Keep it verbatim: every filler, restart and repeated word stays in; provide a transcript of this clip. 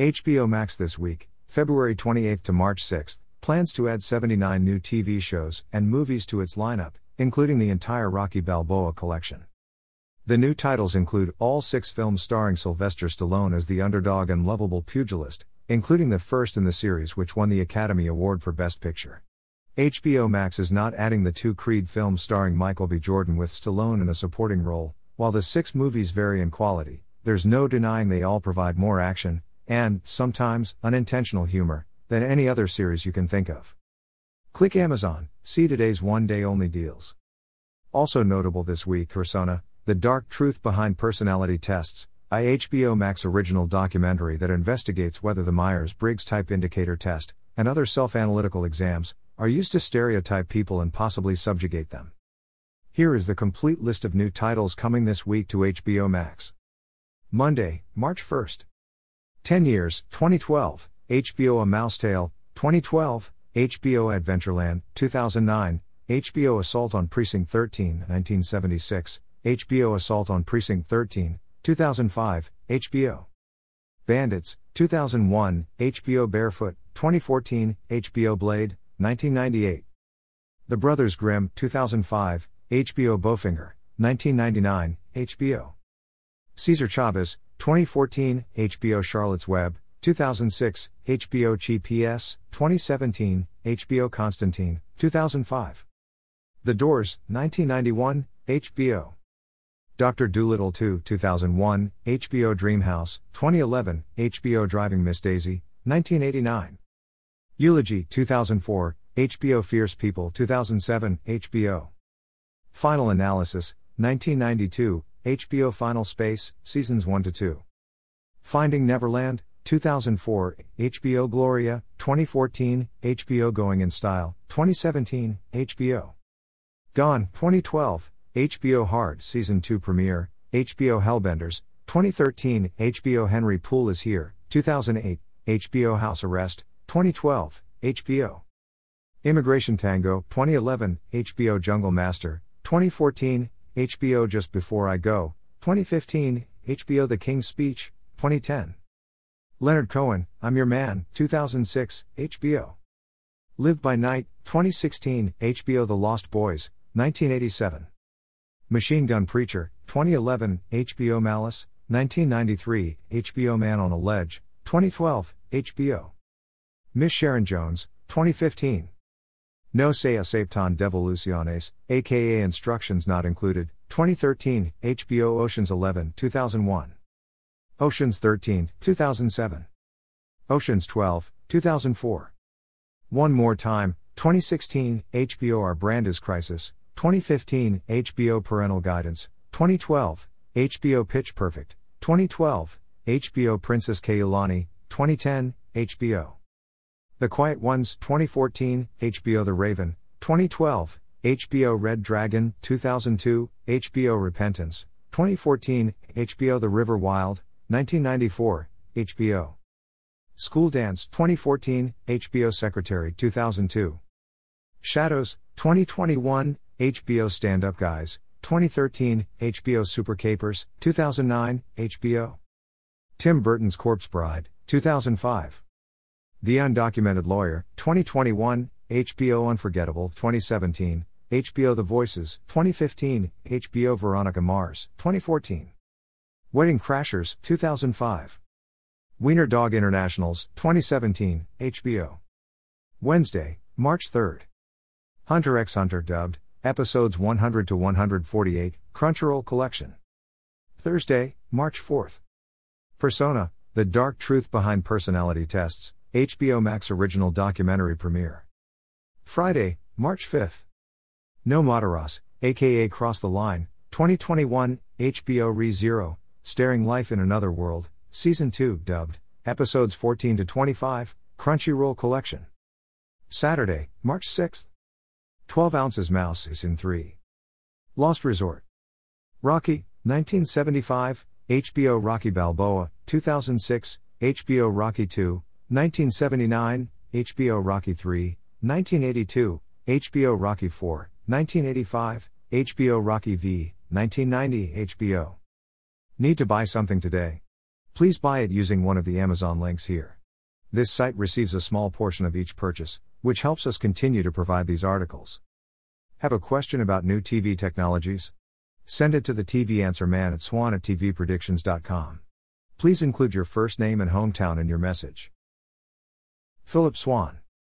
H B O Max this week, February twenty-eighth to March sixth, plans to add seventy-nine new T V shows and movies to its lineup, including the entire Rocky Balboa collection. The new titles include all six films starring Sylvester Stallone as the underdog and lovable pugilist, including the first in the series which won the Academy Award for Best Picture. H B O Max is not adding the two Creed films starring Michael B. Jordan with Stallone in a supporting role. While the six movies vary in quality, there's no denying they all provide more action, and, sometimes, unintentional humor, than any other series you can think of. Click Amazon, see today's one-day-only deals. Also notable this week, Persona, The Dark Truth Behind Personality Tests, a H B O Max original documentary that investigates whether the Myers-Briggs Type Indicator Test, and other self-analytical exams, are used to stereotype people and possibly subjugate them. Here is the complete list of new titles coming this week to H B O Max. Monday, March first. ten years, twenty twelve, H B O A Mouse Tale, twenty twelve, H B O Adventureland, two thousand nine, H B O Assault on Precinct thirteen, nineteen seventy-six, H B O Assault on Precinct thirteen, two thousand five, H B O Bandits, two thousand one, H B O Barefoot, twenty fourteen, H B O Blade, nineteen ninety-eight. The Brothers Grimm, two thousand five, H B O Bowfinger, nineteen ninety-nine, H B O Cesar Chavez, twenty fourteen, H B O Charlotte's Web, two thousand six, H B O G P S, twenty seventeen, H B O Constantine, two thousand five. The Doors, nineteen ninety-one, H B O Doctor Dolittle two, two thousand one, H B O Dreamhouse, twenty eleven, H B O Driving Miss Daisy, nineteen eighty-nine. Eulogy, two thousand four, H B O Fierce People, two thousand seven, H B O Final Analysis, nineteen ninety-two, H B O Final Space, Seasons one to two. Finding Neverland, two thousand four, H B O Gloria, twenty fourteen, H B O Going in Style, twenty seventeen, H B O Gone, twenty twelve, H B O Hard Season two Premiere, H B O Hellbenders, twenty thirteen, H B O Henry Poole is Here, two thousand eight, H B O House Arrest, twenty twelve, H B O Immigration Tango, twenty eleven, H B O Jungle Master, twenty fourteen, H B O Just Before I Go, twenty fifteen, H B O The King's Speech, twenty ten. Leonard Cohen, I'm Your Man, two thousand six, H B O Live by Night, twenty sixteen, H B O The Lost Boys, nineteen eighty-seven. Machine Gun Preacher, twenty eleven, H B O Malice, nineteen ninety-three, H B O Man on a Ledge, twenty twelve, H B O Miss Sharon Jones, twenty fifteen. No se aceptan devoluciones, aka Instructions Not Included, twenty thirteen, H B O Oceans eleven, two thousand one. Oceans thirteen, two thousand seven. Oceans twelve, two thousand four. One More Time, twenty sixteen, H B O Our Brand Is Crisis, twenty fifteen, H B O Parental Guidance, twenty twelve, H B O Pitch Perfect, twenty twelve, H B O Princess Kaulani, twenty ten, H B O The Quiet Ones, twenty fourteen, H B O The Raven, twenty twelve, H B O Red Dragon, two thousand two, H B O Repentance, twenty fourteen, H B O The River Wild, nineteen ninety-four, H B O School Dance, twenty fourteen, H B O Secretary, two thousand two. Shadows, twenty twenty-one, H B O Stand Up Guys, twenty thirteen, H B O Super Capers, two thousand nine, H B O Tim Burton's Corpse Bride, two thousand five. The Undocumented Lawyer, twenty twenty-one, H B O Unforgettable, twenty seventeen, H B O The Voices, twenty fifteen, H B O Veronica Mars, twenty fourteen. Wedding Crashers, two thousand five. Wiener Dog Internationals, twenty seventeen, H B O Wednesday, March third. Hunter x Hunter dubbed, episodes one hundred to one hundred forty-eight, Crunchyroll Collection. Thursday, March fourth. Persona, The Dark Truth Behind Personality Tests, H B O Max original documentary premiere. Friday, March fifth. No Mataras, aka Cross the Line, twenty twenty-one, H B O Re Zero, Staring Life in Another World, Season two, dubbed, episodes fourteen to twenty-five, Crunchyroll Collection. Saturday, March sixth. twelve ounces Mouse is in three. Lost Resort. Rocky, nineteen seventy-five, H B O Rocky Balboa, two thousand six, H B O Rocky two, nineteen seventy-nine, H B O Rocky three, nineteen eighty-two, H B O Rocky four, nineteen eighty-five, H B O Rocky V, nineteen ninety, H B O Need to Buy Something Today. Please buy it using one of the Amazon links here. This site receives a small portion of each purchase, which helps us continue to provide these articles. Have a question about new T V technologies? Send it to the T V Answer Man at swan at t v predictions dot com. Please include your first name and hometown in your message. Philip Swan.